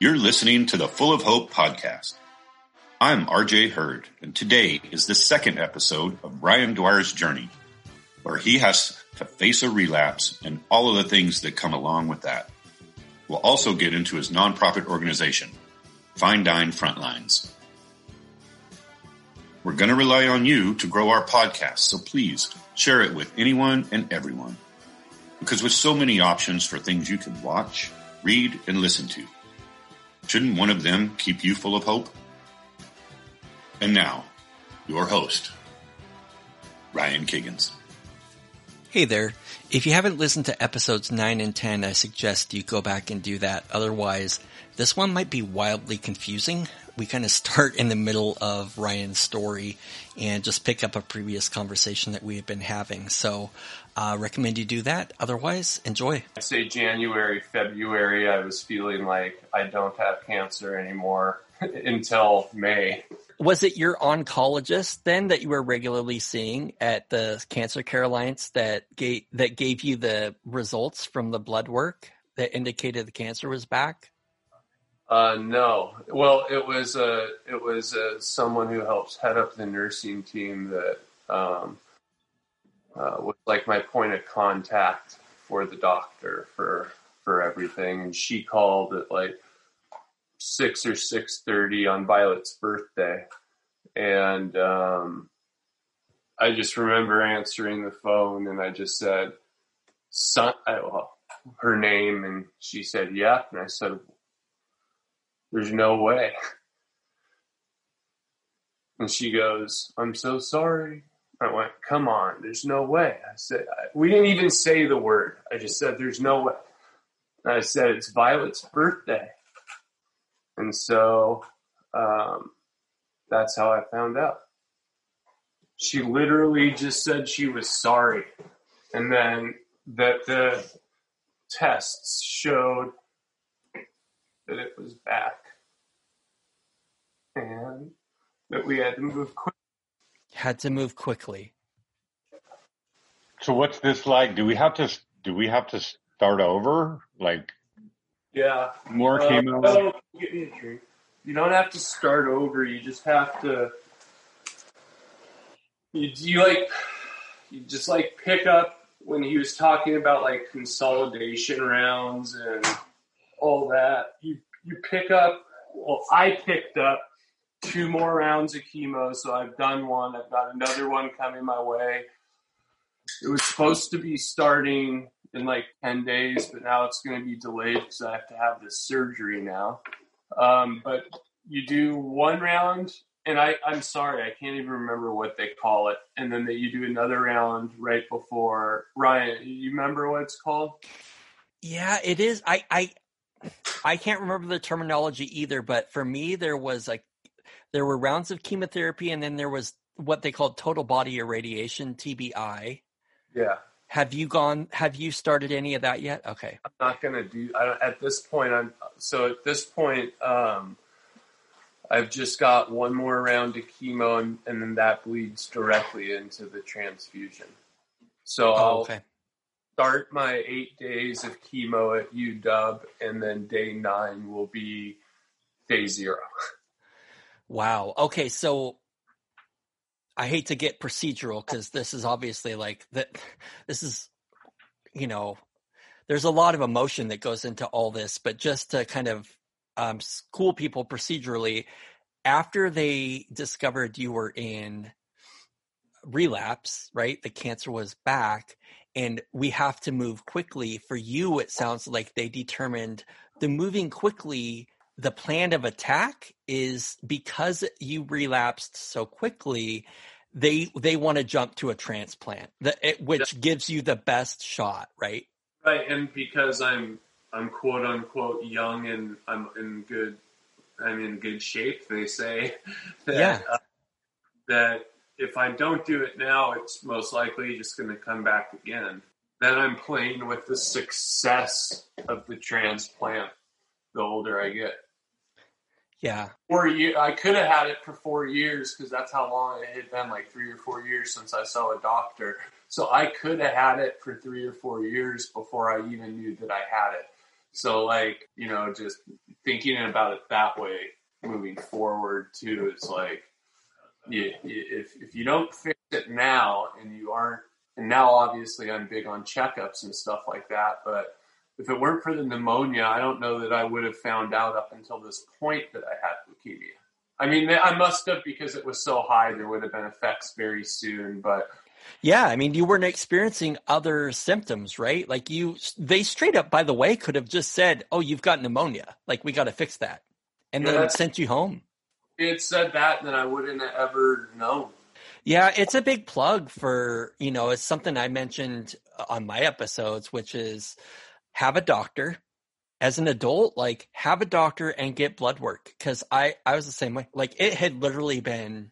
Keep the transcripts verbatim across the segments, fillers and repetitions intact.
You're listening to the Full of Hope podcast. I'm R J Hurd, and today is the second episode of Ryan Dwyer's journey, where he has to face a relapse and all of the things that come along with that. We'll also get into his nonprofit organization, Fine Dine Frontlines. We're going to rely on you to grow our podcast, so please share it with anyone and everyone. Because with so many options for things you can watch, read, and listen to, shouldn't one of them keep you full of hope? And now, your host, Ryan Kiggins. Hey there. If you haven't listened to episodes nine and ten, I suggest you go back and do that. Otherwise, this one might be wildly confusing. We kind of start in the middle of Ryan's story and just pick up a previous conversation that we have been having. So I uh, recommend you do that. Otherwise, enjoy. I'd say January, February, I was feeling like I don't have cancer anymore until May. Was it your oncologist then that you were regularly seeing at the Cancer Care Alliance that gave, that gave you the results from the blood work that indicated the cancer was back? Uh, no. Well, it was uh, it was uh, someone who helps head up the nursing team that um, uh, was like my point of contact for the doctor for for everything. And she called at like six or six thirty on Violet's birthday, and um, I just remember answering the phone, and I just said, "Son," I, well, her name, and she said, "Yeah," and I said, "There's no way." And she goes, "I'm so sorry." I went, "Come on, there's no way." I said, we didn't even say the word. I just said, "There's no way." And I said, "It's Violet's birthday." And so um, that's how I found out. She literally just said she was sorry. And then that the tests showed that it was back, and that we had to move quick. Had to move quickly. So what's this like? Do we have to? Do we have to start over? Like, yeah, more uh, chemo. No, you don't have to start over. You just have to. You, you like, you just like pick up when he was talking about like consolidation rounds and all that. You you pick up, well, I picked up two more rounds of chemo, so I've done one. I've got another one coming my way. It was supposed to be starting in like ten days, but now it's going to be delayed because I have to have this surgery now. Um, but you do one round, and I, I'm sorry, I can't even remember what they call it. And then that you do another round right before. Ryan, you remember what it's called? Yeah, it is. I... I... I can't remember the terminology either, but for me, there was like, there were rounds of chemotherapy, and then there was what they called total body irradiation, T B I. Yeah. Have you gone, have you started any of that yet? Okay. I'm not going to do, I, at this point, I'm, so at this point, um, I've just got one more round of chemo, and, and then that bleeds directly into the transfusion. So I'll, oh, okay. Start my eight days of chemo at U W, and then day nine will be day zero. Wow. Okay. So I hate to get procedural, because this is obviously like that. This is, you know, there's a lot of emotion that goes into all this, but just to kind of um, school people procedurally, after they discovered you were in relapse, right? The cancer was back. And we have to move quickly. For you, it sounds like they determined the moving quickly, the plan of attack is because you relapsed so quickly, they they want to jump to a transplant, that it, which gives you the best shot, right? Right, and because I'm I'm quote unquote young and I'm in good I'm in good shape, they say that, yeah. uh, that. If I don't do it now, it's most likely just going to come back again. Then I'm playing with the success of the transplant the older I get. Yeah. Four year, I could have had it for four years because that's how long it had been, like three or four years since I saw a doctor. So I could have had it for three or four years before I even knew that I had it. So like, you know, just thinking about it that way moving forward too is like, you, if if you don't fix it now and you aren't, and now obviously I'm big on checkups and stuff like that, but if it weren't for the pneumonia, I don't know that I would have found out up until this point that I had leukemia. I mean, I must have, because it was so high, there would have been effects very soon, but... Yeah, I mean, you weren't experiencing other symptoms, right? Like you, they straight up, by the way, could have just said, oh, you've got pneumonia. Like, we got to fix that. And yeah, then it sent you home. It said that, then I wouldn't have ever known. Yeah, it's a big plug for, you know, it's something I mentioned on my episodes, which is have a doctor. As an adult, like, have a doctor and get blood work. Because I, I was the same way. Like, it had literally been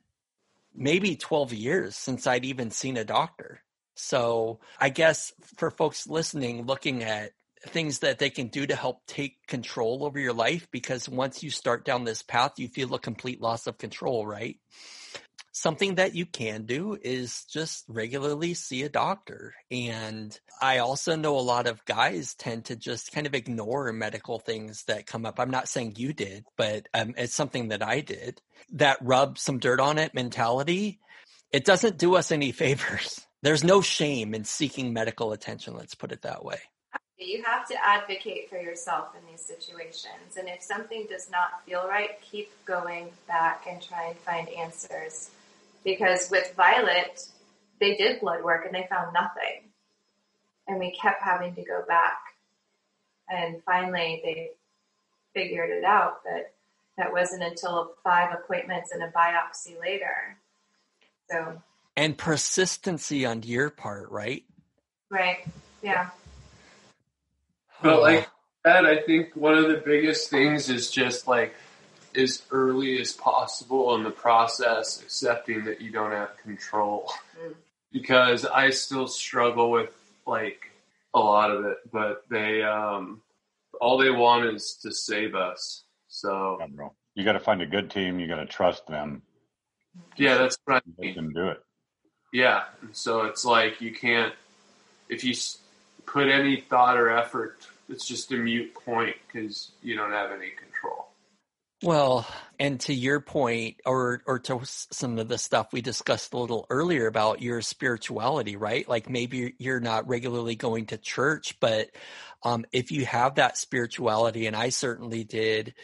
maybe twelve years since I'd even seen a doctor. So I guess for folks listening, looking at things that they can do to help take control over your life, because once you start down this path, you feel a complete loss of control, right? Something that you can do is just regularly see a doctor. And I also know a lot of guys tend to just kind of ignore medical things that come up. I'm not saying you did, but um, it's something that I did. That rub some dirt on it mentality, it doesn't do us any favors. There's no shame in seeking medical attention. Let's put it that way. You have to advocate for yourself in these situations. And if something does not feel right, keep going back and try and find answers. Because with Violet, they did blood work and they found nothing. And we kept having to go back. And finally, they figured it out, but that wasn't until five appointments and a biopsy later. So. And persistency on your part, right? Right. Yeah. But like that, I think one of the biggest things is just like, as early as possible in the process, accepting that you don't have control, because I still struggle with like a lot of it, but they, um, all they want is to save us. So you got to find a good team. You got to trust them. Yeah, that's right. Let them do it. Yeah. So it's like, you can't, if you put any thought or effort, it's just a mute point because you don't have any control. Well, and to your point, or or to some of the stuff we discussed a little earlier about your spirituality, right? Like maybe you're not regularly going to church, but um, if you have that spirituality, and I certainly did,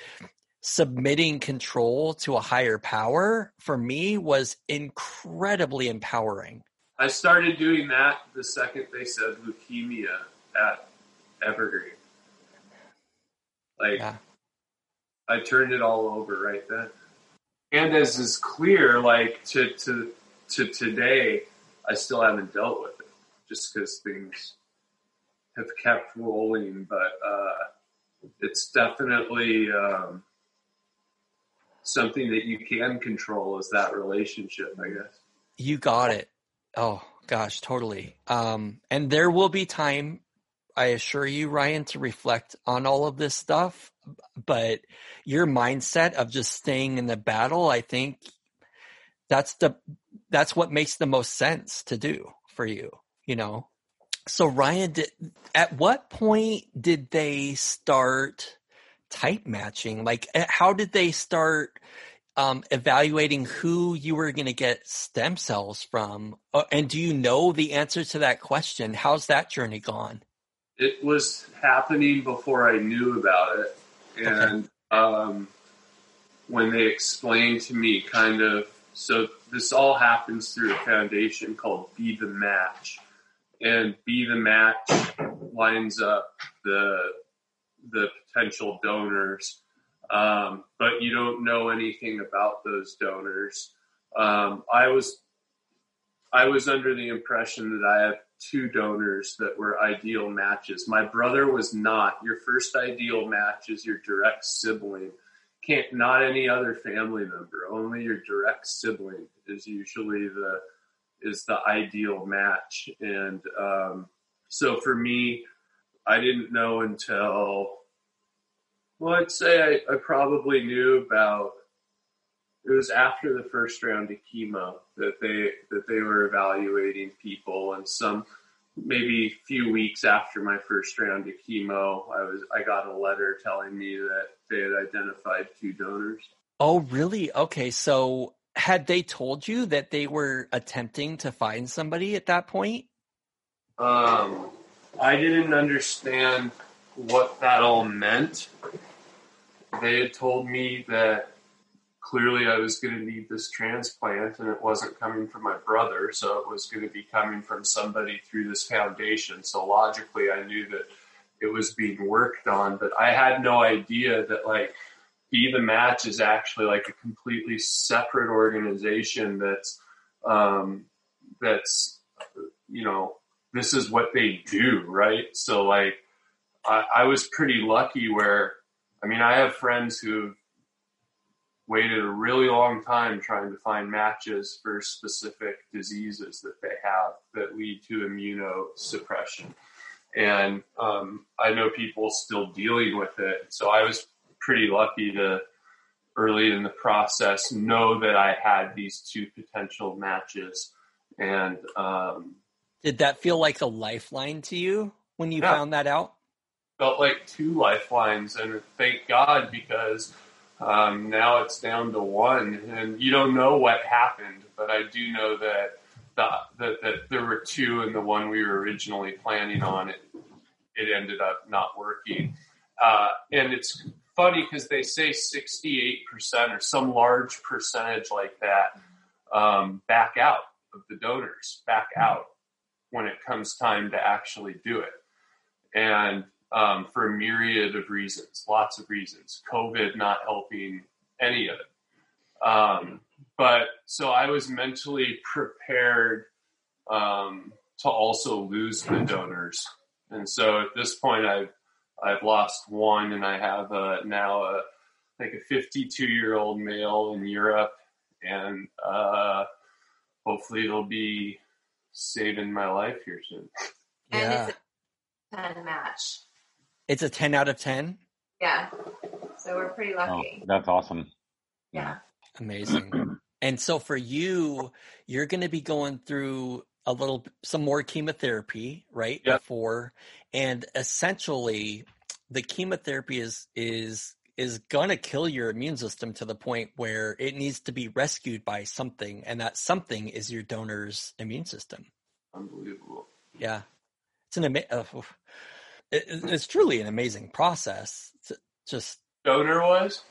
submitting control to a higher power for me was incredibly empowering. I started doing that the second they said leukemia at Evergreen. Like, yeah. I turned it all over right then. And as is clear, like, to to to today, I still haven't dealt with it, just because things have kept rolling. But uh, it's definitely um, something that you can control, is that relationship, I guess. You got it. Oh, gosh, totally. Um, and there will be time, I assure you, Ryan, to reflect on all of this stuff. But your mindset of just staying in the battle, I think that's the that's what makes the most sense to do for you, you know? So Ryan, did, at what point did they start type matching? Like, how did they start um, evaluating who you were going to get stem cells from? And do you know the answer to that question? How's that journey gone? It was happening before I knew about it. And um, when they explained to me kind of, so this all happens through a foundation called Be the Match. And Be the Match lines up the the potential donors, um, but you don't know anything about those donors. Um, I was I was under the impression that I have two donors that were ideal matches. My brother was not. Your first ideal match is your direct sibling. Can't, not any other family member. Only your direct sibling is usually the, is the ideal match. And um, so for me, I didn't know until, well, I'd say I, I probably knew about, it was after the first round of chemo that they that they were evaluating people, and some maybe a few weeks after my first round of chemo, I was I got a letter telling me that they had identified two donors. Oh, really? Okay, so had they told you that they were attempting to find somebody at that point? Um, I didn't understand what that all meant. They had told me that clearly I was going to need this transplant and it wasn't coming from my brother, so it was going to be coming from somebody through this foundation. So logically I knew that it was being worked on, but I had no idea that like Be the Match is actually like a completely separate organization that's, um, that's, you know, this is what they do, right? So like I, I was pretty lucky where, I mean, I have friends who have waited a really long time trying to find matches for specific diseases that they have that lead to immunosuppression. And um, I know people still dealing with it. So I was pretty lucky to early in the process know that I had these two potential matches. And um, did that feel like a lifeline to you when you yeah. found that out? Felt like two lifelines, and thank God, because um, now it's down to one, and you don't know what happened, but I do know that the, that, that there were two, and the one we were originally planning on, it, it ended up not working. Uh, and it's funny because they say sixty-eight percent or some large percentage like that um, back out of the donors, back out when it comes time to actually do it. And Um, for a myriad of reasons, lots of reasons, COVID not helping any of it. Um, but so I was mentally prepared um, to also lose the donors. And so at this point, I've, I've lost one, and I have a, now a, like a fifty-two-year-old male in Europe, and uh, hopefully it'll be saving my life here soon. And yeah. it's a kind of match. It's a ten out of ten? Yeah. So we're pretty lucky. Oh, that's awesome. Yeah. Amazing. And so for you, you're going to be going through a little, some more chemotherapy, right? Yep. Before. And essentially the chemotherapy is, is, is going to kill your immune system to the point where it needs to be rescued by something. And that something is your donor's immune system. Unbelievable. Yeah. It's an amazing, oh, it's truly an amazing process. Just donor was?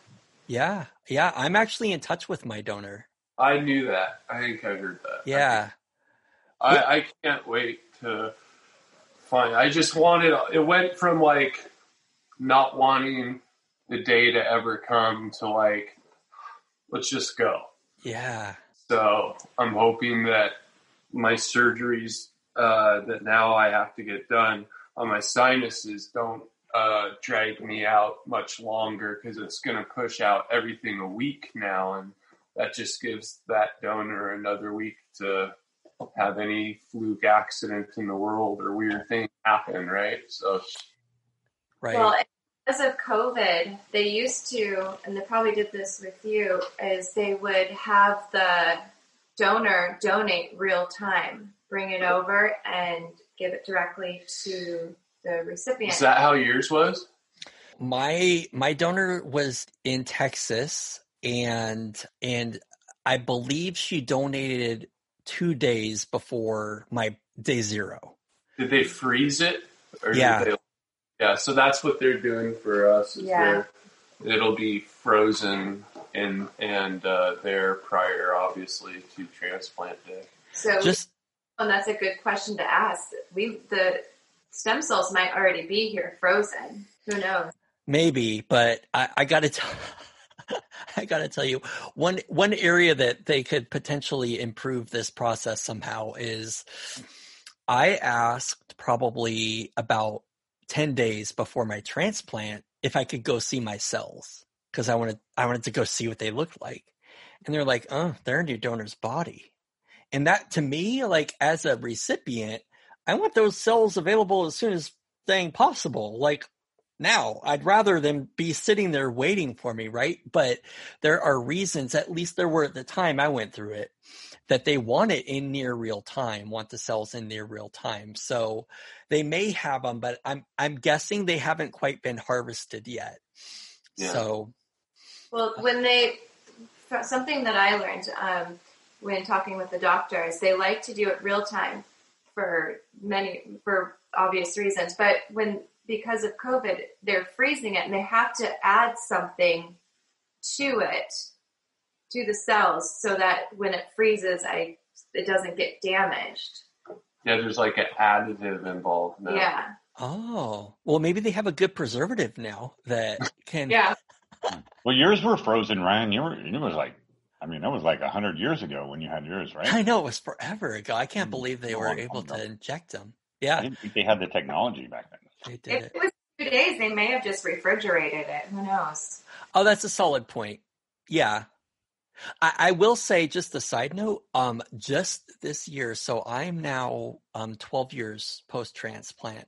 Yeah. Yeah. I'm actually in touch with my donor. I knew that. I think I heard that. Yeah. I, I can't wait to find, I just wanted, it went from like not wanting the day to ever come to like, let's just go. Yeah. So I'm hoping that my surgeries uh, that now I have to get done on my sinuses don't uh, drag me out much longer, because it's going to push out everything a week now. And that just gives that donor another week to have any fluke accident in the world or weird thing happen. Right. So, right. Well, because of COVID, they used to, and they probably did this with you, is they would have the donor donate real time, bring it over and give it directly to the recipient. Is that how yours was? My my donor was in Texas, and and I believe she donated two days before my day zero. Did they freeze it? Or yeah. Did they, yeah, so that's what they're doing for us. Is yeah. It'll be frozen and, and uh, there prior, obviously, to transplant day. So just... And that's a good question to ask. We the stem cells might already be here frozen. Who knows? Maybe, but I, I gotta tell I gotta tell you, one one area that they could potentially improve this process somehow is I asked probably about ten days before my transplant if I could go see my cells, because I wanted I wanted to go see what they looked like. And they're like, oh, they're in your donor's body. And that, to me, like as a recipient, I want those cells available as soon as dang possible. Like now, I'd rather them be sitting there waiting for me, right? But there are reasons, at least there were at the time I went through it, that they want it in near real time, want the cells in near real time. So they may have them, but I'm I'm guessing they haven't quite been harvested yet. Yeah. So, well, when they, something that I learned um, when talking with the doctor is they like to do it real time for many, for obvious reasons. But when, because of COVID, they're freezing it and they have to add something to it, to the cells, so that when it freezes, I it doesn't get damaged. Yeah, there's like an additive involved now. Yeah. Oh, well, maybe they have a good preservative now that can. Yeah. Well, yours were frozen, Ryan. You were. It was like, I mean, that was like a hundred years ago when you had yours, right? I know, it was forever ago. I can't believe they were able to inject them. Yeah. I didn't think they had the technology back then. They did. It, it was two days. They may have just refrigerated it. Who knows? Oh, that's a solid point. Yeah. I, I will say, just a side note, um, just this year, so I'm now um, twelve years post-transplant.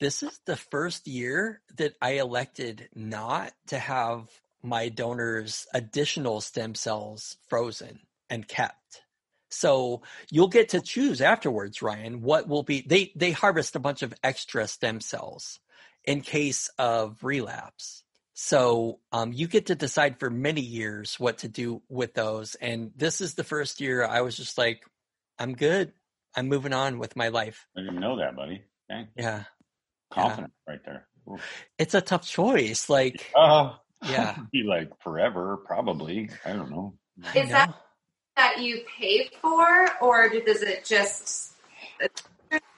This is the first year that I elected not to have my donor's additional stem cells frozen and kept. So you'll get to choose afterwards, Ryan, what will be, they, they harvest a bunch of extra stem cells in case of relapse. So um, you get to decide for many years what to do with those. And this is the first year I was just like, I'm good. I'm moving on with my life. I didn't know that, buddy. Dang. Yeah. Confident yeah. right there. Ooh. It's a tough choice. Like, uh, yeah. Be like forever, probably. I don't know. I is know. that that you pay for, or does it just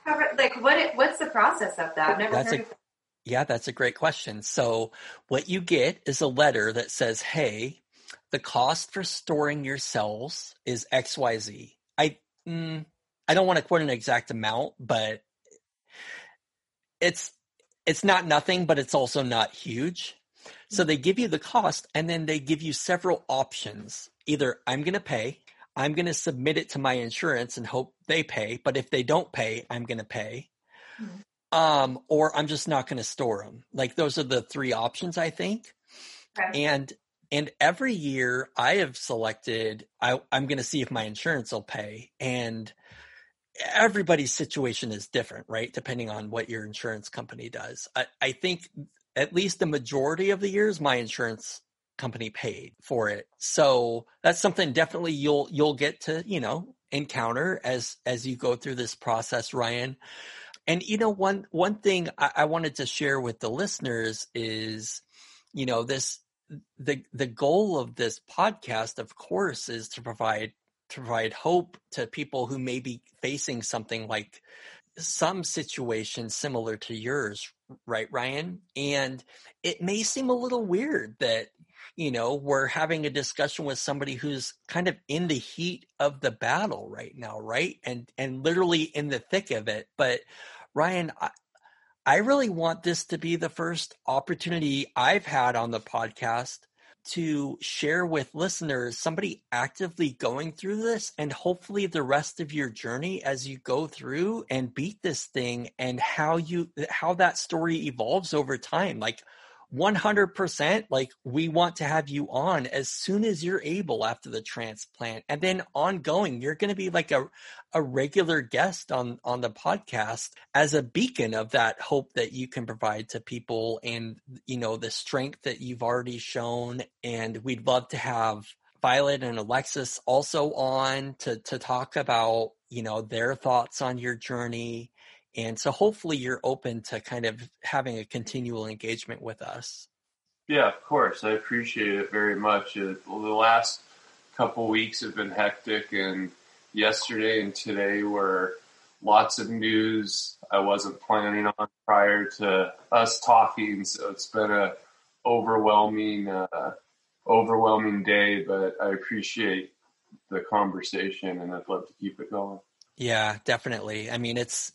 cover? Like, what? What's the process of that? I've never That's heard a- of that. Yeah, that's a great question. So what you get is a letter that says, hey, the cost for storing your cells is X Y Z. I mm, I don't want to quote an exact amount, but it's it's not nothing, but it's also not huge. So they give you the cost, and then they give you several options. Either I'm going to pay, I'm going to submit it to my insurance and hope they pay, but if they don't pay, I'm going to pay. Mm-hmm. Um, or I'm just not going to store them. Like, those are the three options, I think. Okay. And, and every year I have selected, I, I'm going to see if my insurance will pay. And everybody's situation is different, right? Depending on what your insurance company does. I, I think at least the majority of the years, my insurance company paid for it. So that's something definitely you'll, you'll get to, you know, encounter as, as you go through this process, Ryan. And, you know, one one thing I, I wanted to share with the listeners is, you know, this the the goal of this podcast, of course, is to provide to provide hope to people who may be facing something like some situation similar to yours, right, Ryan? And it may seem a little weird that, you know, we're having a discussion with somebody who's kind of in the heat of the battle right now, right? And and literally in the thick of it. But Ryan, I, I really want this to be the first opportunity I've had on the podcast to share with listeners somebody actively going through this, and hopefully the rest of your journey as you go through and beat this thing, and how you how that story evolves over time. Like, one hundred percent, like, we want to have you on as soon as you're able after the transplant, and then ongoing. You're going to be like a a regular guest on on the podcast as a beacon of that hope that you can provide to people, and, you know, the strength that you've already shown. And we'd love to have Violet and Alexis also on to to talk about, you know, their thoughts on your journey. And so hopefully you're open to kind of having a continual engagement with us. Yeah, of course. I appreciate it very much. It, well, the last couple weeks have been hectic, and yesterday and today were lots of news I wasn't planning on prior to us talking. So it's been a overwhelming, uh, overwhelming day, but I appreciate the conversation, and I'd love to keep it going. Yeah, definitely. I mean, it's...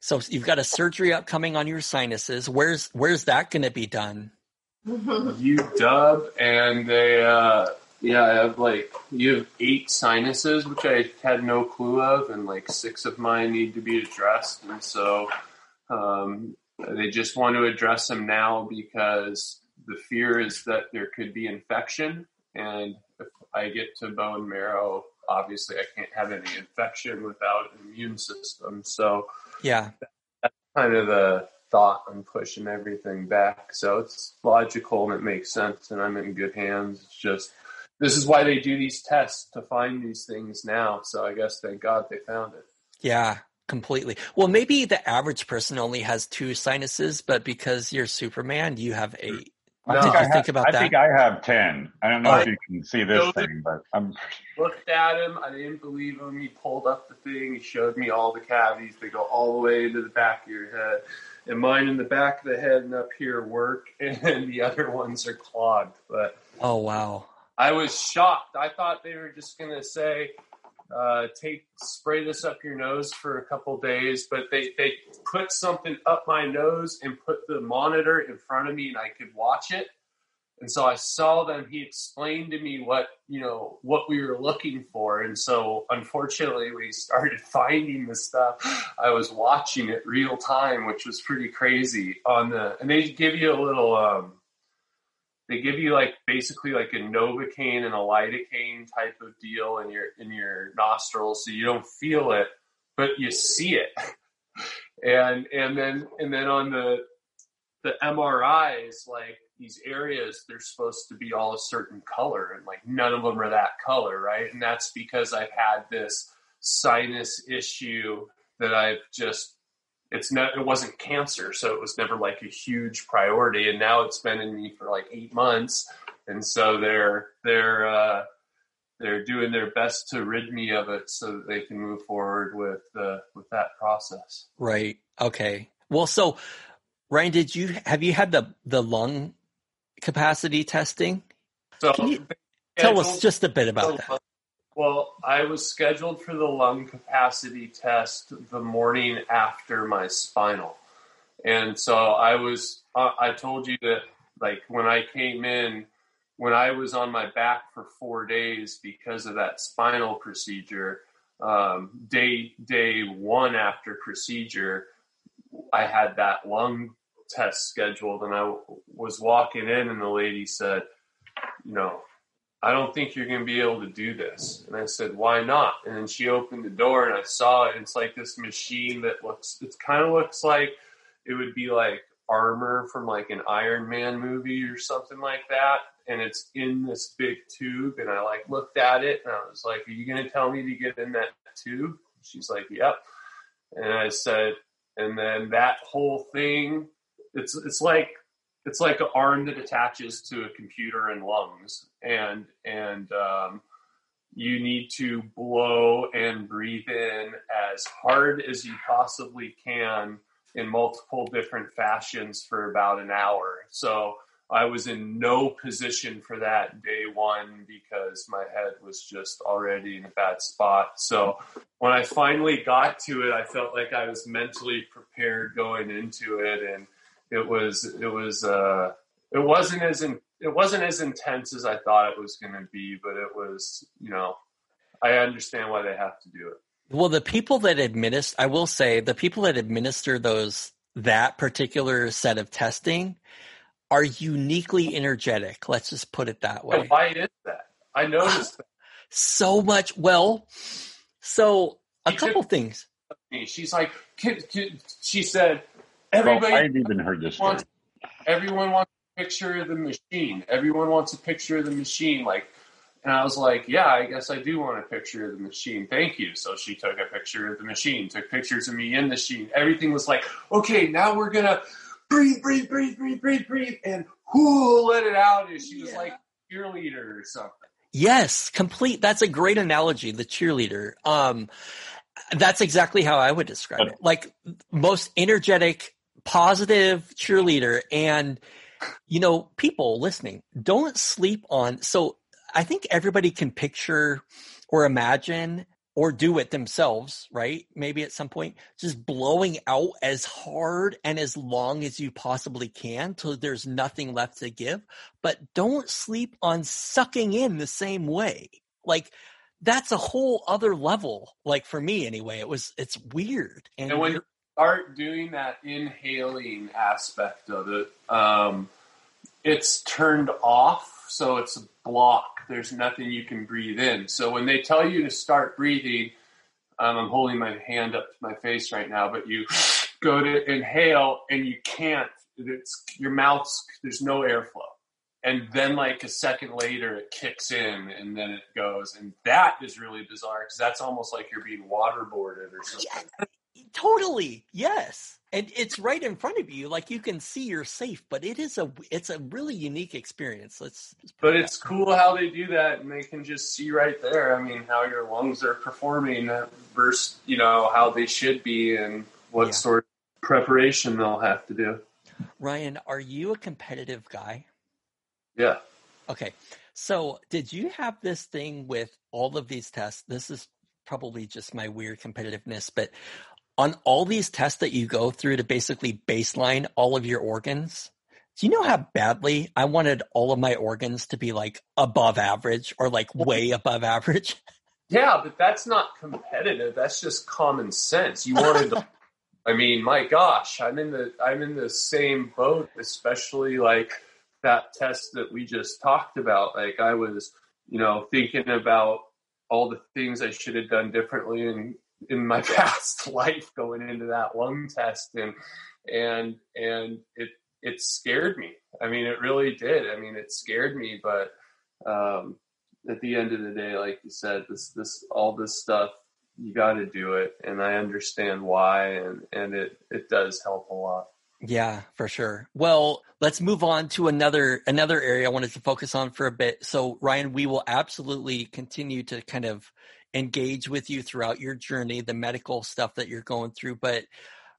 So you've got a surgery upcoming on your sinuses. Where's where's that going to be done? U W, and they, uh, yeah, I have like, you have eight sinuses, which I had no clue of, and like six of mine need to be addressed. And so um, they just want to address them now because the fear is that there could be infection. And if I get to bone marrow obviously I can't have any infection without an immune system. So yeah, that's kind of the thought on pushing everything back. So it's logical and it makes sense, and I'm in good hands. It's just, this is why they do these tests, to find these things now. So I guess thank God they found it. Yeah, completely. Well, maybe the average person only has two sinuses, but because you're Superman, you have eight. No, Did you I, think have, about I that? think I have ten. I don't know I, if you can see this so thing, but I'm looked at him. I didn't believe him. He pulled up the thing. He showed me all the cavities. They go all the way into the back of your head. And mine in the back of the head and up here work, and then the other ones are clogged. But oh wow, I was shocked. I thought they were just gonna say, uh, take spray this up your nose for a couple days, but they, they put something up my nose and put the monitor in front of me and I could watch it. And so I saw them. He explained to me what, you know, what we were looking for. And so unfortunately we started finding this stuff. I was watching it real time, which was pretty crazy on the, and they give you a little, um, they give you like basically like a Novocaine and a lidocaine type of deal in your, in your nostrils. So you don't feel it, but you see it. And, and then, and then on the, the M R Is, like, these areas, they're supposed to be all a certain color, and like none of them are that color, right? And that's because I've had this sinus issue that I've just, it's not, it wasn't cancer, so it was never like a huge priority, and now it's been in me for like eight months, and so they're they're uh they're doing their best to rid me of it so that they can move forward with uh with that process. Right. Okay. Well, so Ryan, did you have you had the the lung capacity testing? So Can you tell us just a bit about that. Well, I was scheduled for the lung capacity test the morning after my spinal. And so I was, uh, I told you that, like, when I came in, when I was on my back for four days because of that spinal procedure, um, day, day one after procedure, I had that lung test scheduled, and I w- was walking in, and the lady said, you know, I don't think you're going to be able to do this. And I said, why not? And then she opened the door and I saw it. And it's like this machine that looks, it kind of looks like it would be like armor from like an Iron Man movie or something like that. And it's in this big tube. And I like looked at it and I was like, are you going to tell me to get in that tube? She's like, yep. And I said, and then that whole thing, it's, it's like, it's like an arm that attaches to a computer and lungs, and, and, um, you need to blow and breathe in as hard as you possibly can in multiple different fashions for about an hour. So I was in no position for that day one because my head was just already in a bad spot. So when I finally got to it, I felt like I was mentally prepared going into it, and it was it was uh, it wasn't as in, it wasn't as intense as I thought it was going to be, but it was, you know, I understand why they have to do it. Well, the people that administer, I will say, the people that administer those that particular set of testing are uniquely energetic. Let's just put it that way. And why is that? I noticed that. So much. Well, so a she couple things. She's like, kid, kid, she said, everybody. Well, I've even heard this. Wants, everyone wants a picture of the machine. Everyone wants a picture of the machine. Like, and I was like, yeah, I guess I do want a picture of the machine. Thank you. So she took a picture of the machine, took pictures of me in the machine. Everything was like, okay, now we're gonna breathe, breathe, breathe, breathe, breathe, breathe, and whoo, let it out. And she was yeah. like a cheerleader or something. Yes, complete. That's a great analogy, the cheerleader. Um, that's exactly how I would describe okay. it. Like, most energetic, positive cheerleader. And, you know, people listening, don't sleep on. So I think everybody can picture or imagine or do it themselves, right? Maybe at some point, just blowing out as hard and as long as you possibly can till there's nothing left to give. But don't sleep on sucking in the same way. Like, that's a whole other level. Like, for me anyway, it was, it's weird. And, and when you start doing that inhaling aspect of it, um, it's turned off. So it's a block. there's nothing you can breathe in. So when they tell you to start breathing, um, I'm holding my hand up to my face right now, but you go to inhale and you can't, it's your mouth's, there's no airflow. And then like a second later, it kicks in and then it goes. And that is really bizarre because that's almost like you're being waterboarded or something. Yeah. Totally. Yes. And it's right in front of you. Like you can see you're safe, but it is a, it's a really unique experience. Let's, let's but it's out. Cool how they do that. And they can just see right there. I mean, how your lungs are performing versus, you know, how they should be and what yeah. sort of preparation they'll have to do. Ryan, are you a competitive guy? Yeah. Okay. So did you have this thing with all of these tests? This is probably just my weird competitiveness, but on all these tests that you go through to basically baseline all of your organs, do you know how badly I wanted all of my organs to be like above average or like way above average? Yeah, but that's not competitive. That's just common sense. You wanted to, I mean, my gosh, I'm in the, I'm in the same boat, especially like that test that we just talked about. Like I was, you know, thinking about all the things I should have done differently and, in my past life going into that lung test and and and it it scared me. I mean, it really did. I mean, it scared me, but um at the end of the day, like you said, this this all this stuff, you got to do it, and I understand why, and and it it does help a lot. Yeah, for sure. Well, let's move on to another another area I wanted to focus on for a bit. So, Ryan, we will absolutely continue to kind of engage with you throughout your journey, the medical stuff that you're going through. But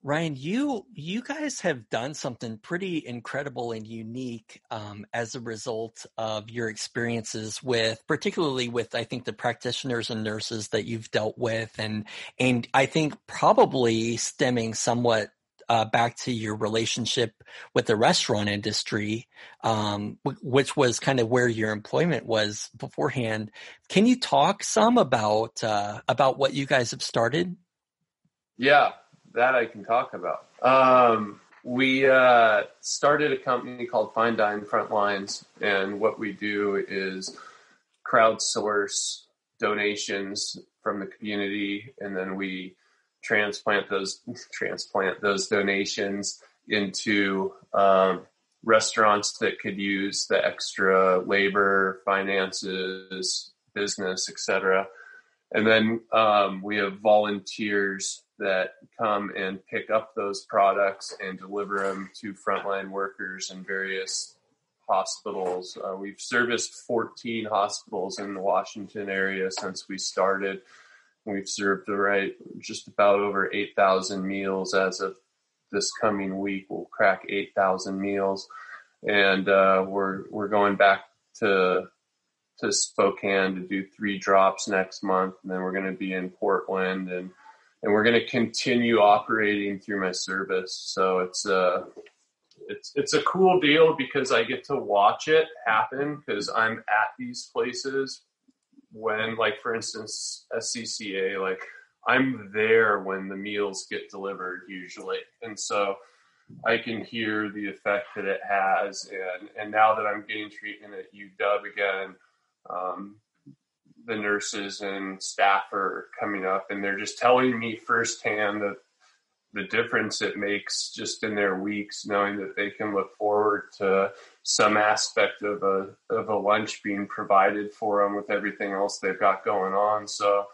Ryan, you you guys have done something pretty incredible and unique um, as a result of your experiences with, particularly with, I think, the practitioners and nurses that you've dealt with. And, and I think probably stemming somewhat Uh, back to your relationship with the restaurant industry, um, w- which was kind of where your employment was beforehand. Can you talk some about uh, about what you guys have started? Yeah, that I can talk about. Um, we uh, started a company called Fine Dine Frontlines, and what we do is crowdsource donations from the community, and then we transplant those transplant those donations into um, restaurants that could use the extra labor, finances, business, et cetera. And then um, we have volunteers that come and pick up those products and deliver them to frontline workers in various hospitals. Uh, we've serviced fourteen hospitals in the Washington area since we started. We've served the right just about over eight thousand meals as of this coming week. We'll crack eight thousand meals, and uh, we're we're going back to to Spokane to do three drops next month, and then we're going to be in Portland, and and we're going to continue operating through my service. So it's a it's it's a cool deal because I get to watch it happen because I'm at these places. When, like, for instance, S C C A, like, I'm there when the meals get delivered usually. And so I can hear the effect that it has. And, and now that I'm getting treatment at U W again, um, the nurses and staff are coming up and they're just telling me firsthand that the difference it makes just in their weeks, knowing that they can look forward to some aspect of a, of a lunch being provided for them with everything else they've got going on. So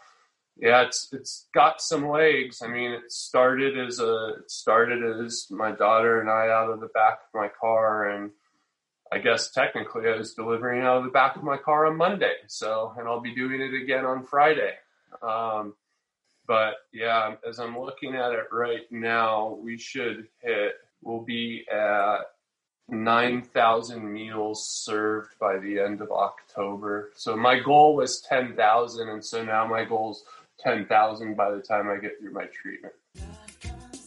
yeah, it's, it's got some legs. I mean, it started as a, it started as my daughter and I out of the back of my car. And I guess technically I was delivering out of the back of my car on Monday. So, and I'll be doing it again on Friday. Um, But yeah, as I'm looking at it right now, we should hit, we'll be at nine thousand meals served by the end of October. So my goal was ten thousand. And so now my goal is ten thousand by the time I get through my treatment.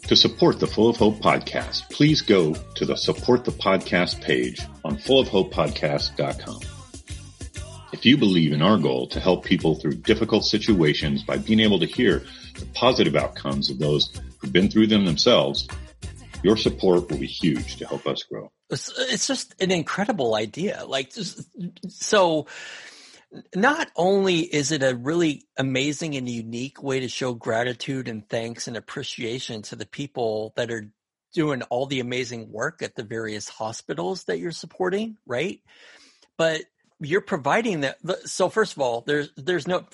To support the Full of Hope podcast, please go to the support the podcast page on full of hope podcast dot com. If you believe in our goal to help people through difficult situations by being able to hear the positive outcomes of those who've been through them themselves, your support will be huge to help us grow. It's just an incredible idea. Like, so not only is it a really amazing and unique way to show gratitude and thanks and appreciation to the people that are doing all the amazing work at the various hospitals that you're supporting, right? But you're providing that. So first of all, there's there's no,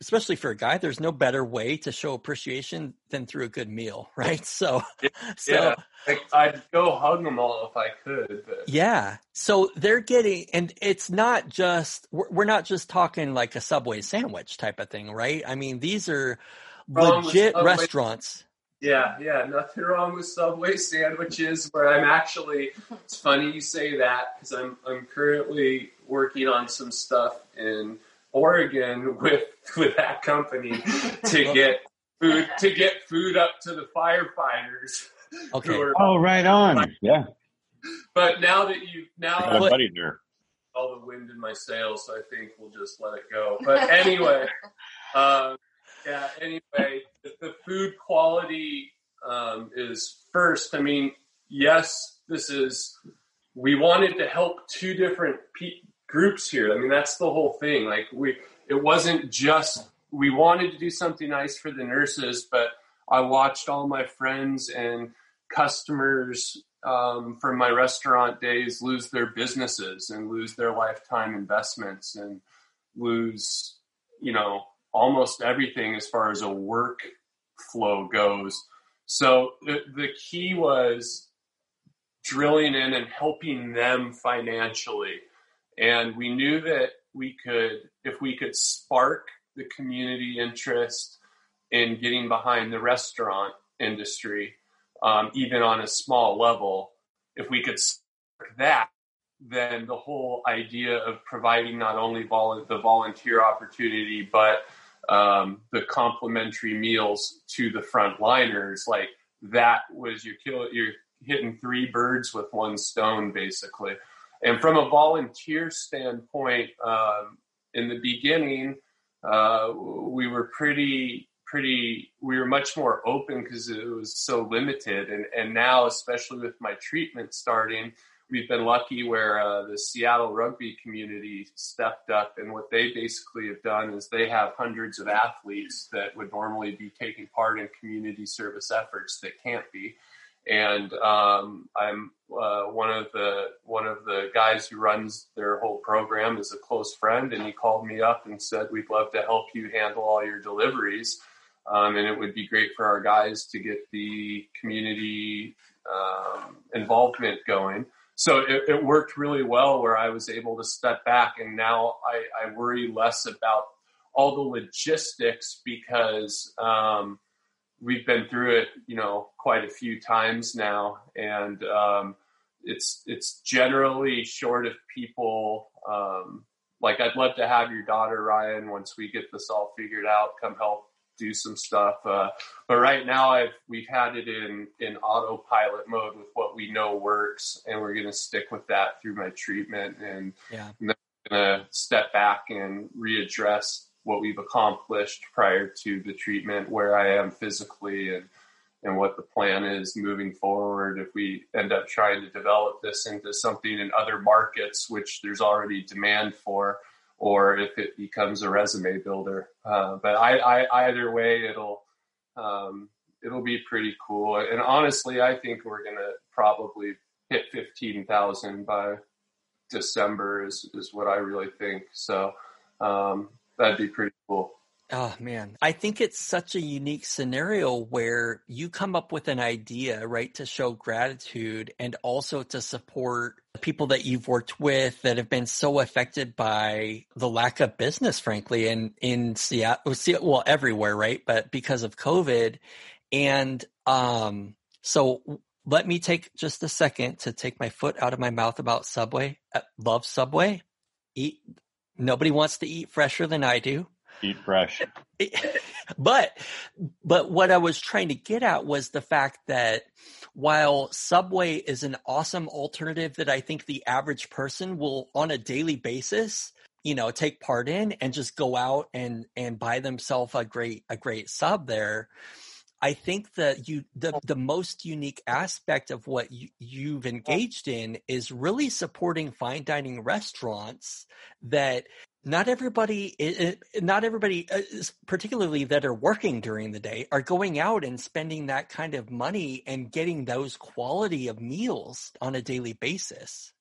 especially for a guy, there's no better way to show appreciation than through a good meal, right? So, yeah, so like I'd go hug them all if I could. But. Yeah. So they're getting, and it's not just, we're not just talking like a Subway sandwich type of thing, right? I mean, these are um, legit restaurants. Yeah, yeah, nothing wrong with Subway sandwiches. Where I'm actually, it's funny you say that because I'm I'm currently working on some stuff in Oregon with with that company to get food to get food up to the firefighters. Okay. Who are, oh, right on. Yeah. But now that you now I got a buddy there. All the wind in my sails, so I think we'll just let it go. But anyway, um, yeah. Anyway. The food quality um, is first. I mean, yes, this is, we wanted to help two different pe- groups here. I mean, that's the whole thing. Like we, it wasn't just, we wanted to do something nice for the nurses, but I watched all my friends and customers um, from my restaurant days lose their businesses and lose their lifetime investments and lose, you know, almost everything as far as a work flow goes. So the, the key was drilling in and helping them financially. And we knew that we could, if we could spark the community interest in getting behind the restaurant industry, um, even on a small level, if we could spark that, then the whole idea of providing not only vol- the volunteer opportunity, but um, the complimentary meals to the frontliners, like that was you're, kill- you're hitting three birds with one stone, basically. And from a volunteer standpoint, um, in the beginning, uh, we were pretty, pretty, we were much more open because it was so limited. And, and now, especially with my treatment starting, we've been lucky where uh, the Seattle rugby community stepped up, and what they basically have done is they have hundreds of athletes that would normally be taking part in community service efforts that can't be. And um, I'm uh, one of the one of the guys who runs their whole program is a close friend, and he called me up and said, "We'd love to help you handle all your deliveries, um, and it would be great for our guys to get the community um, involvement going." So it, it worked really well where I was able to step back, and now I, I worry less about all the logistics because um, we've been through it, you know, quite a few times now, and um, it's it's generally short of people. Um, like I'd love to have your daughter, Ryan, once we get this all figured out, come help do some stuff. Uh, but right now I've, we've had it in, in autopilot mode with what we know works. And we're going to stick with that through my treatment. And, yeah. and then I'm going to step back and readdress what we've accomplished prior to the treatment, where I am physically and, and what the plan is moving forward. If we end up trying to develop this into something in other markets, which there's already demand for, or if it becomes a resume builder. Uh, but I, I, either way, it'll um, it'll be pretty cool. And honestly, I think we're going to probably hit fifteen thousand by December is, is what I really think. So um, that'd be pretty cool. Oh, man. I think it's such a unique scenario where you come up with an idea, right, to show gratitude and also to support people that you've worked with that have been so affected by the lack of business, frankly, in, in Seattle, well, everywhere, right? But because of COVID. And um, so let me take just a second to take my foot out of my mouth about Subway. I love Subway. Eat. Nobody wants to eat fresher than I do. Eat fresh. But, but what I was trying to get at was the fact that while Subway is an awesome alternative that I think the average person will on a daily basis, you know, take part in and just go out and, and buy themselves a great, a great sub there. I think that you, the, the most unique aspect of what you, you've engaged in is really supporting fine dining restaurants that not everybody, it, not everybody, particularly that are working during the day, are going out and spending that kind of money and getting those quality of meals on a daily basis.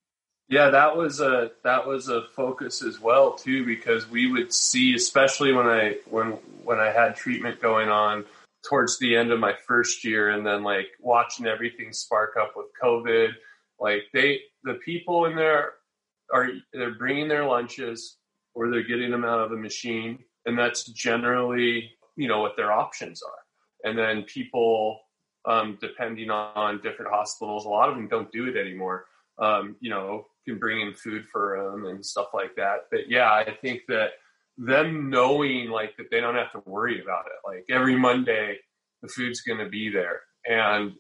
Yeah, that was a that was a focus as well too, because we would see, especially when I when when I had treatment going on towards the end of my first year, and then like watching everything spark up with COVID, like they the people in there are they're bringing their lunches or they're getting them out of a machine, and that's generally, you know, what their options are. And then people, um, depending on different hospitals, a lot of them don't do it anymore. Um, you know, can bring in food for them and stuff like that. But yeah, I think that them knowing like that they don't have to worry about it. Like every Monday, the food's going to be there. And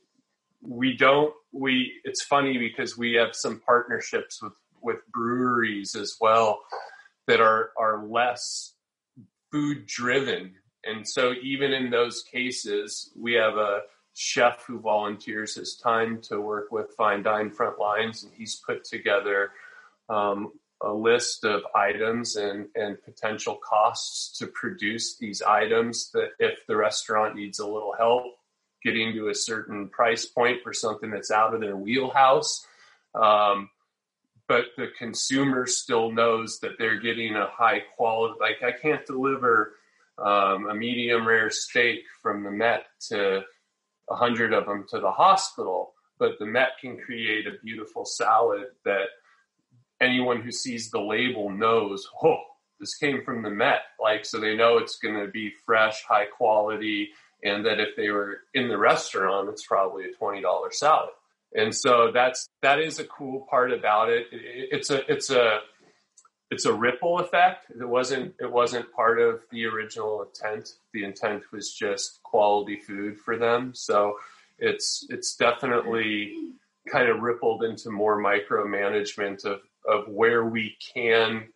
we don't, we, it's funny because we have some partnerships with, with breweries as well that are, are less food driven. And so even in those cases, we have a chef who volunteers his time to work with Fine Dine Frontlines, and he's put together um, a list of items and, and potential costs to produce these items that if the restaurant needs a little help getting to a certain price point for something that's out of their wheelhouse, um, but the consumer still knows that they're getting a high quality, like I can't deliver um, a medium rare steak from the Met to a hundred of them to the hospital, but the Met can create a beautiful salad that anyone who sees the label knows, oh, this came from the Met. Like, so they know it's going to be fresh, high quality. And that if they were in the restaurant, it's probably a twenty dollar salad. And so that's, that is a cool part about it. it it's a, it's a, it's a ripple effect. It wasn't, it wasn't part of the original intent. The intent was just quality food for them. So it's, it's definitely kind of rippled into more micromanagement of, of where we can,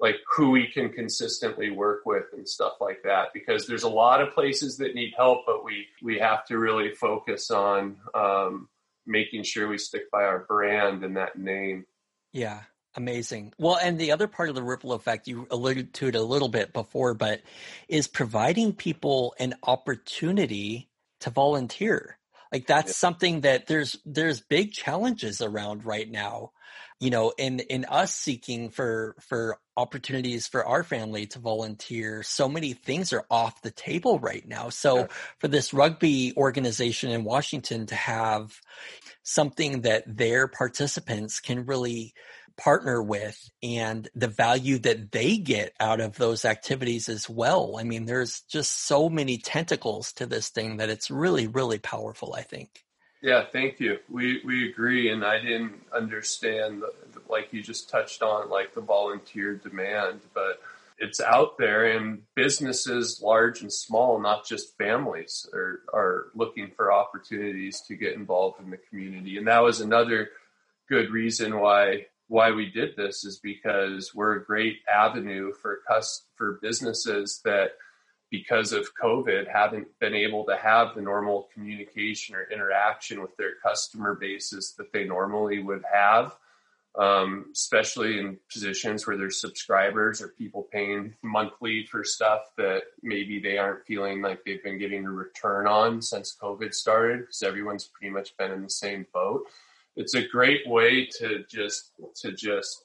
like who we can consistently work with and stuff like that, because there's a lot of places that need help, but we, we have to really focus on um, making sure we stick by our brand and that name. Yeah. Amazing. Well, and the other part of the ripple effect, you alluded to it a little bit before, but is providing people an opportunity to volunteer. Like that's yeah. something that there's there's big challenges around right now, you know, in, in us seeking for for opportunities for our family to volunteer. So many things are off the table right now. So yeah. for this rugby organization in Washington to have something that their participants can really partner with, and the value that they get out of those activities as well. I mean, there's just so many tentacles to this thing that it's really, really powerful, I think. Yeah, thank you. We we agree. And I didn't understand, the, the, like you just touched on, like the volunteer demand, but it's out there, and businesses large and small, not just families, are, are looking for opportunities to get involved in the community. And that was another good reason why Why we did this, is because we're a great avenue for cus- for businesses that, because of COVID, haven't been able to have the normal communication or interaction with their customer bases that they normally would have, um, especially in positions where there's subscribers or people paying monthly for stuff that maybe they aren't feeling like they've been getting a return on since COVID started, because everyone's pretty much been in the same boat. It's a great way to just to just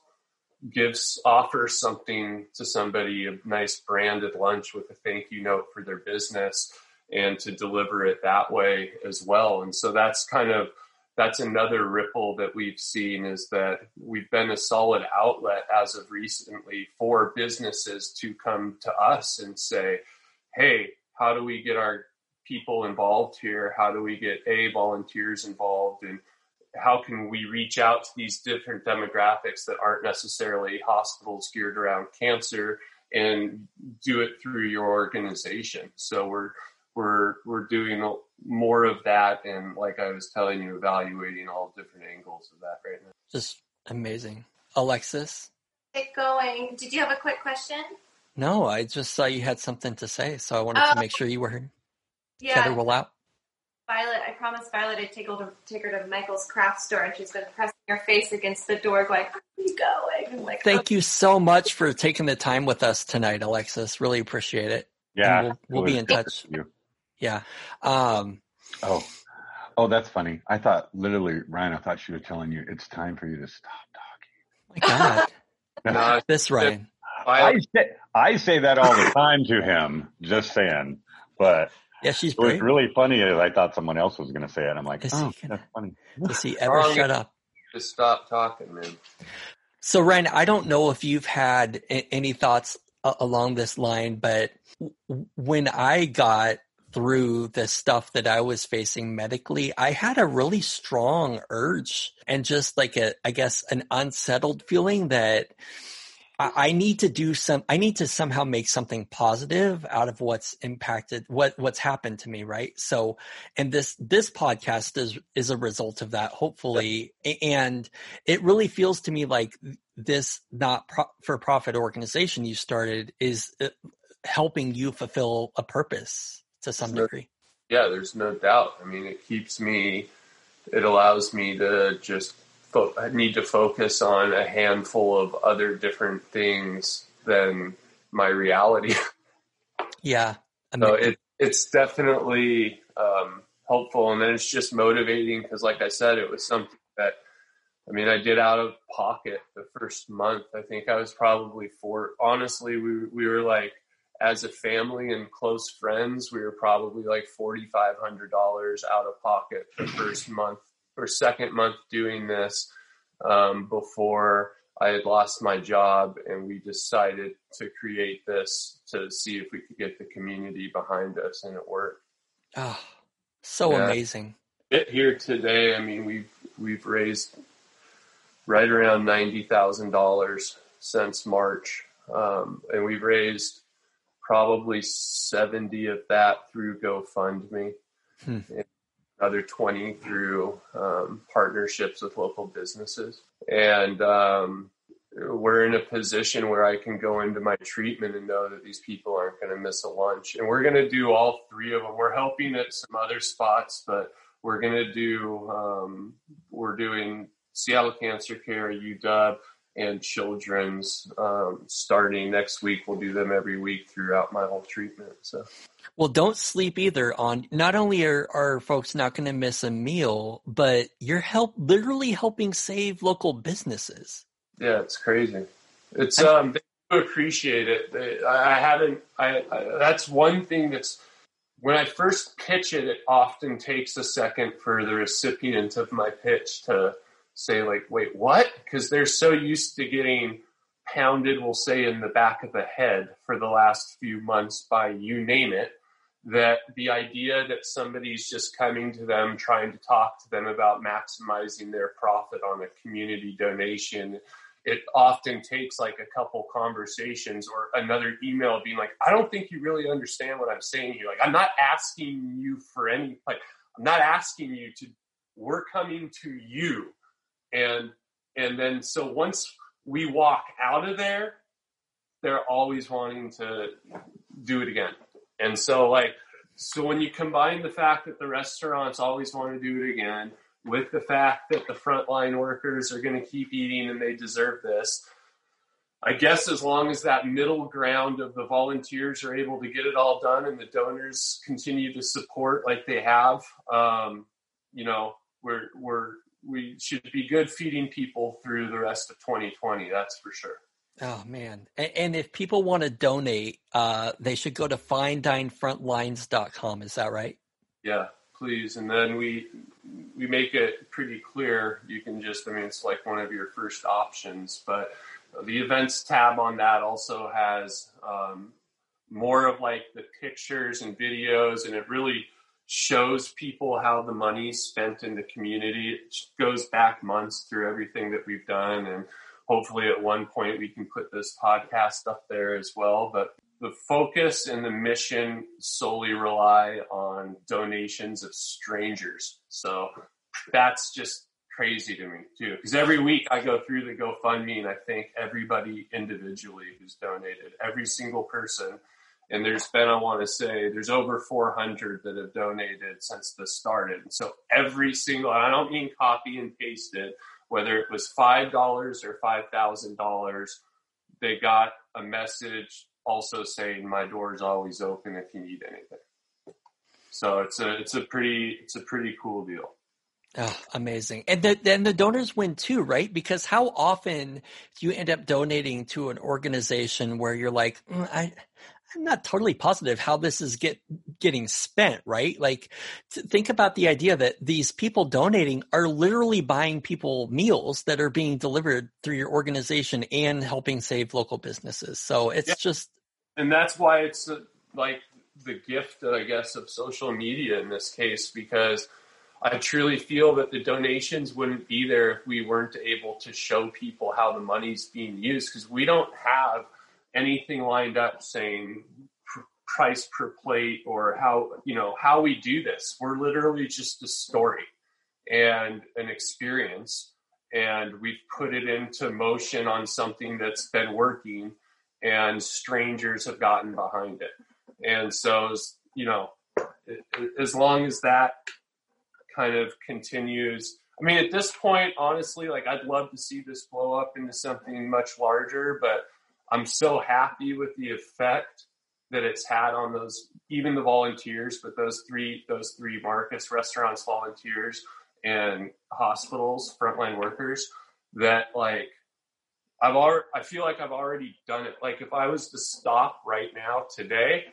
give offer something to somebody, a nice branded lunch with a thank you note for their business, and to deliver it that way as well. And so that's kind of that's another ripple that we've seen, is that we've been a solid outlet as of recently for businesses to come to us and say, hey, how do we get our people involved here? How do we get a volunteers involved? And how can we reach out to these different demographics that aren't necessarily hospitals geared around cancer, and do it through your organization? So we're, we're, we're doing more of that. And like I was telling you, evaluating all different angles of that right now. Just amazing. Alexis. Get going. Did you have a quick question? No, I just saw you had something to say. So I wanted oh. to make sure you were yeah. Tether will out. Violet, I promised Violet I'd take her to Michael's craft store, and she's going to press your face against the door like, where are you going? I'm like, Thank oh. you so much for taking the time with us tonight, Alexis. Really appreciate it. Yeah. And we'll we'll it be in touch. Yeah. Um, oh, oh, that's funny. I thought literally, Ryan, I thought she was telling you it's time for you to stop talking. Oh my God. no, this Ryan. I say, I say that all the time to him, just saying, but yeah, she's it was really funny as I thought someone else was going to say it. I'm like, is oh, gonna, that's funny. Does he ever I'll shut up? Just stop talking, man. So, Ryan, I don't know if you've had any thoughts along this line, but when I got through the stuff that I was facing medically, I had a really strong urge and just like a, I guess, an unsettled feeling that I need to do some, I need to somehow make something positive out of what's impacted, what, what's happened to me. Right. So, and this, this podcast is, is a result of that, hopefully. And it really feels to me like this not pro- for profit organization you started is helping you fulfill a purpose to some there's degree. No, yeah, there's no doubt. I mean, it keeps me, it allows me to just I need to focus on a handful of other different things than my reality. Yeah. I mean, so it, it's definitely um, helpful. And then it's just motivating because, like I said, it was something that, I mean, I did out of pocket the first month. I think I was probably four. Honestly, we we were like, as a family and close friends, we were probably like forty-five hundred dollars out of pocket the first month. Or second month doing this um, before I had lost my job, and we decided to create this to see if we could get the community behind us, and it worked. Oh, so yeah. Amazing! It here today. I mean, we've we've raised right around ninety thousand dollars since March, um, and we've raised probably seventy of that through GoFundMe. Hmm. And other twenty through um, partnerships with local businesses. And um, we're in a position where I can go into my treatment and know that these people aren't going to miss a lunch. And we're going to do all three of them. We're helping at some other spots, but we're going to do, um, we're doing Seattle Cancer Care, U W, and Children's um, starting next week. We'll do them every week throughout my whole treatment. So, well, don't sleep either on, not only are, are folks not going to miss a meal, but you're help literally helping save local businesses. Yeah, it's crazy. It's, I, um, they do appreciate it. They, I haven't, I, I, that's one thing that's, when I first pitch it, it often takes a second for the recipient of my pitch to say like, wait, what? Because they're so used to getting pounded, we'll say, in the back of the head for the last few months by you name it, that the idea that somebody's just coming to them, trying to talk to them about maximizing their profit on a community donation, it often takes like a couple conversations or another email being like, I don't think you really understand what I'm saying here. Like, I'm not asking you for any, like, I'm not asking you to, we're coming to you. And and then so once we walk out of there, they're always wanting to do it again. And so like, so when you combine the fact that the restaurants always want to do it again with the fact that the frontline workers are going to keep eating and they deserve this, I guess as long as that middle ground of the volunteers are able to get it all done and the donors continue to support like they have, um, you know, we're we're. we should be good feeding people through the rest of twenty twenty. That's for sure. Oh man. And, and if people want to donate, uh, they should go to fine dine frontlines dot com. Is that right? Yeah, please. And then we, we make it pretty clear. You can just, I mean, it's like one of your first options, but the events tab on that also has, um, more of like the pictures and videos, and it really shows people how the money spent in the community. It goes back months through everything that we've done. And hopefully at one point we can put this podcast up there as well. But the focus and the mission solely rely on donations of strangers. So that's just crazy to me too. Because every week I go through the GoFundMe and I thank everybody individually who's donated, every single person. And there's been, I want to say, there's over four hundred that have donated since this started. And so every single, I don't mean copy and paste it whether it was five dollars or five thousand dollars, they got a message also saying, my door is always open if you need anything. So it's a, it's a pretty, it's a pretty cool deal. Oh, amazing. And the, then the donors win too, right? Because how often do you end up donating to an organization where you're like, mm, I, I'm not totally positive how this is get getting spent, right? Like, t- think about the idea that these people donating are literally buying people meals that are being delivered through your organization and helping save local businesses. So it's yeah. just. And that's why it's uh, like the gift, I guess, of social media in this case, because I truly feel that the donations wouldn't be there if we weren't able to show people how the money's being used, because we don't have anything lined up saying pr- price per plate or how, you know, how we do this. We're literally just a story and an experience, and we've put it into motion on something that's been working, and strangers have gotten behind it. And so, you know, as long as that kind of continues. I mean, at this point, honestly, like, I'd love to see this blow up into something much larger, but I'm so happy with the effect that it's had on those, even the volunteers, but those three, those three markets, restaurants, volunteers, and hospitals, frontline workers, that like, I've already, I feel like I've already done it. Like, if I was to stop right now today,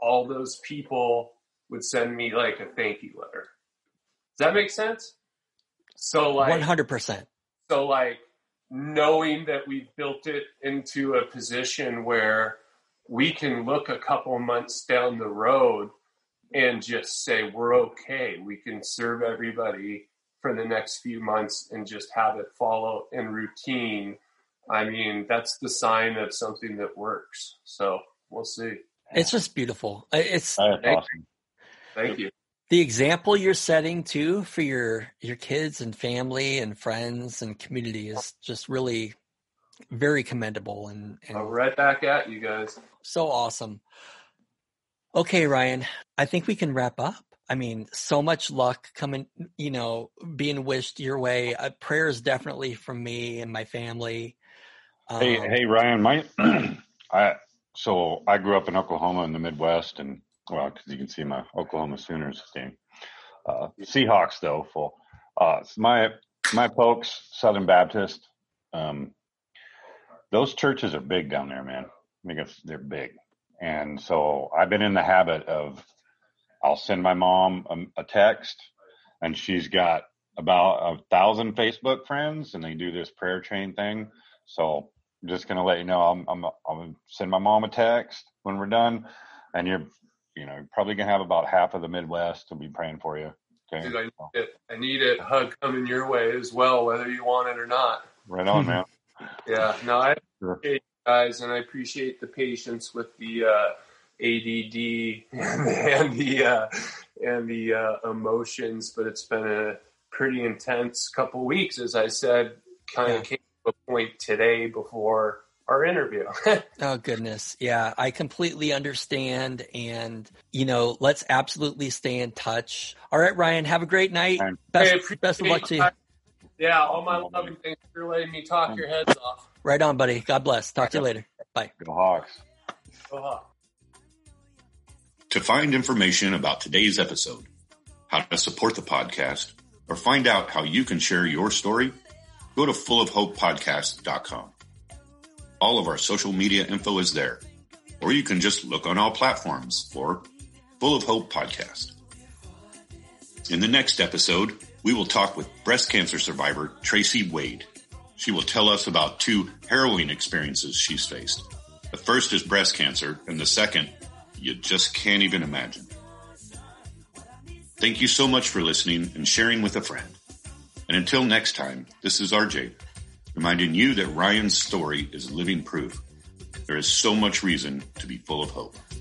all those people would send me like a thank you letter. Does that make sense? So like one hundred percent. So like, knowing that we've built it into a position where we can look a couple months down the road and just say, we're okay. We can serve everybody for the next few months and just have it follow in routine. I mean, that's the sign of something that works. So we'll see. It's just beautiful. It's That's thank awesome. You. Thank you. The example you're setting too for your, your kids and family and friends and community is just really very commendable. And, and right back at you guys. So awesome. Okay, Ryan, I think we can wrap up. I mean, so much luck coming, you know, being wished your way. Uh, prayers definitely from me and my family. Um, hey, hey, Ryan, my, I, so I grew up in Oklahoma in the Midwest, and well, because you can see my Oklahoma Sooners game. Uh, Seahawks, though, full. Uh, my my folks, Southern Baptist, um, those churches are big down there, man. I think it's, they're big. And so I've been in the habit of, I'll send my mom a, a text, and she's got about a thousand Facebook friends, and they do this prayer chain thing. So I'm just going to let you know, I'm, I'm, I'm send my mom a text when we're done, and you're You know, you're probably going to have about half of the Midwest to be praying for you. Okay? Dude, I need it. I need it. Hug coming your way as well, whether you want it or not. Right on, man. Yeah. No, I appreciate you guys, and I appreciate the patience with the uh, A D D and the uh, and the uh, emotions, but it's been a pretty intense couple weeks, as I said, kind yeah. of came to a point today before our interview. Oh, goodness. Yeah, I completely understand. And, you know, let's absolutely stay in touch. All right, Ryan, have a great night. Best, hey, best of luck to you. Yeah, all my love and thanks for letting me talk mm. your heads off. Right on, buddy. God bless. Talk to you later. Bye. Go Hawks. Go Hawks. To find information about today's episode, how to support the podcast, or find out how you can share your story, go to full of hope podcast dot com. All of our social media info is there, or you can just look on all platforms for Full of Hope Podcast. In the next episode, we will talk with breast cancer survivor Tracy Wade. She will tell us about two harrowing experiences she's faced. The first is breast cancer, and the second, you just can't even imagine. Thank you so much for listening and sharing with a friend. And until next time, this is R J, reminding you that Ryan's story is living proof. There is so much reason to be full of hope.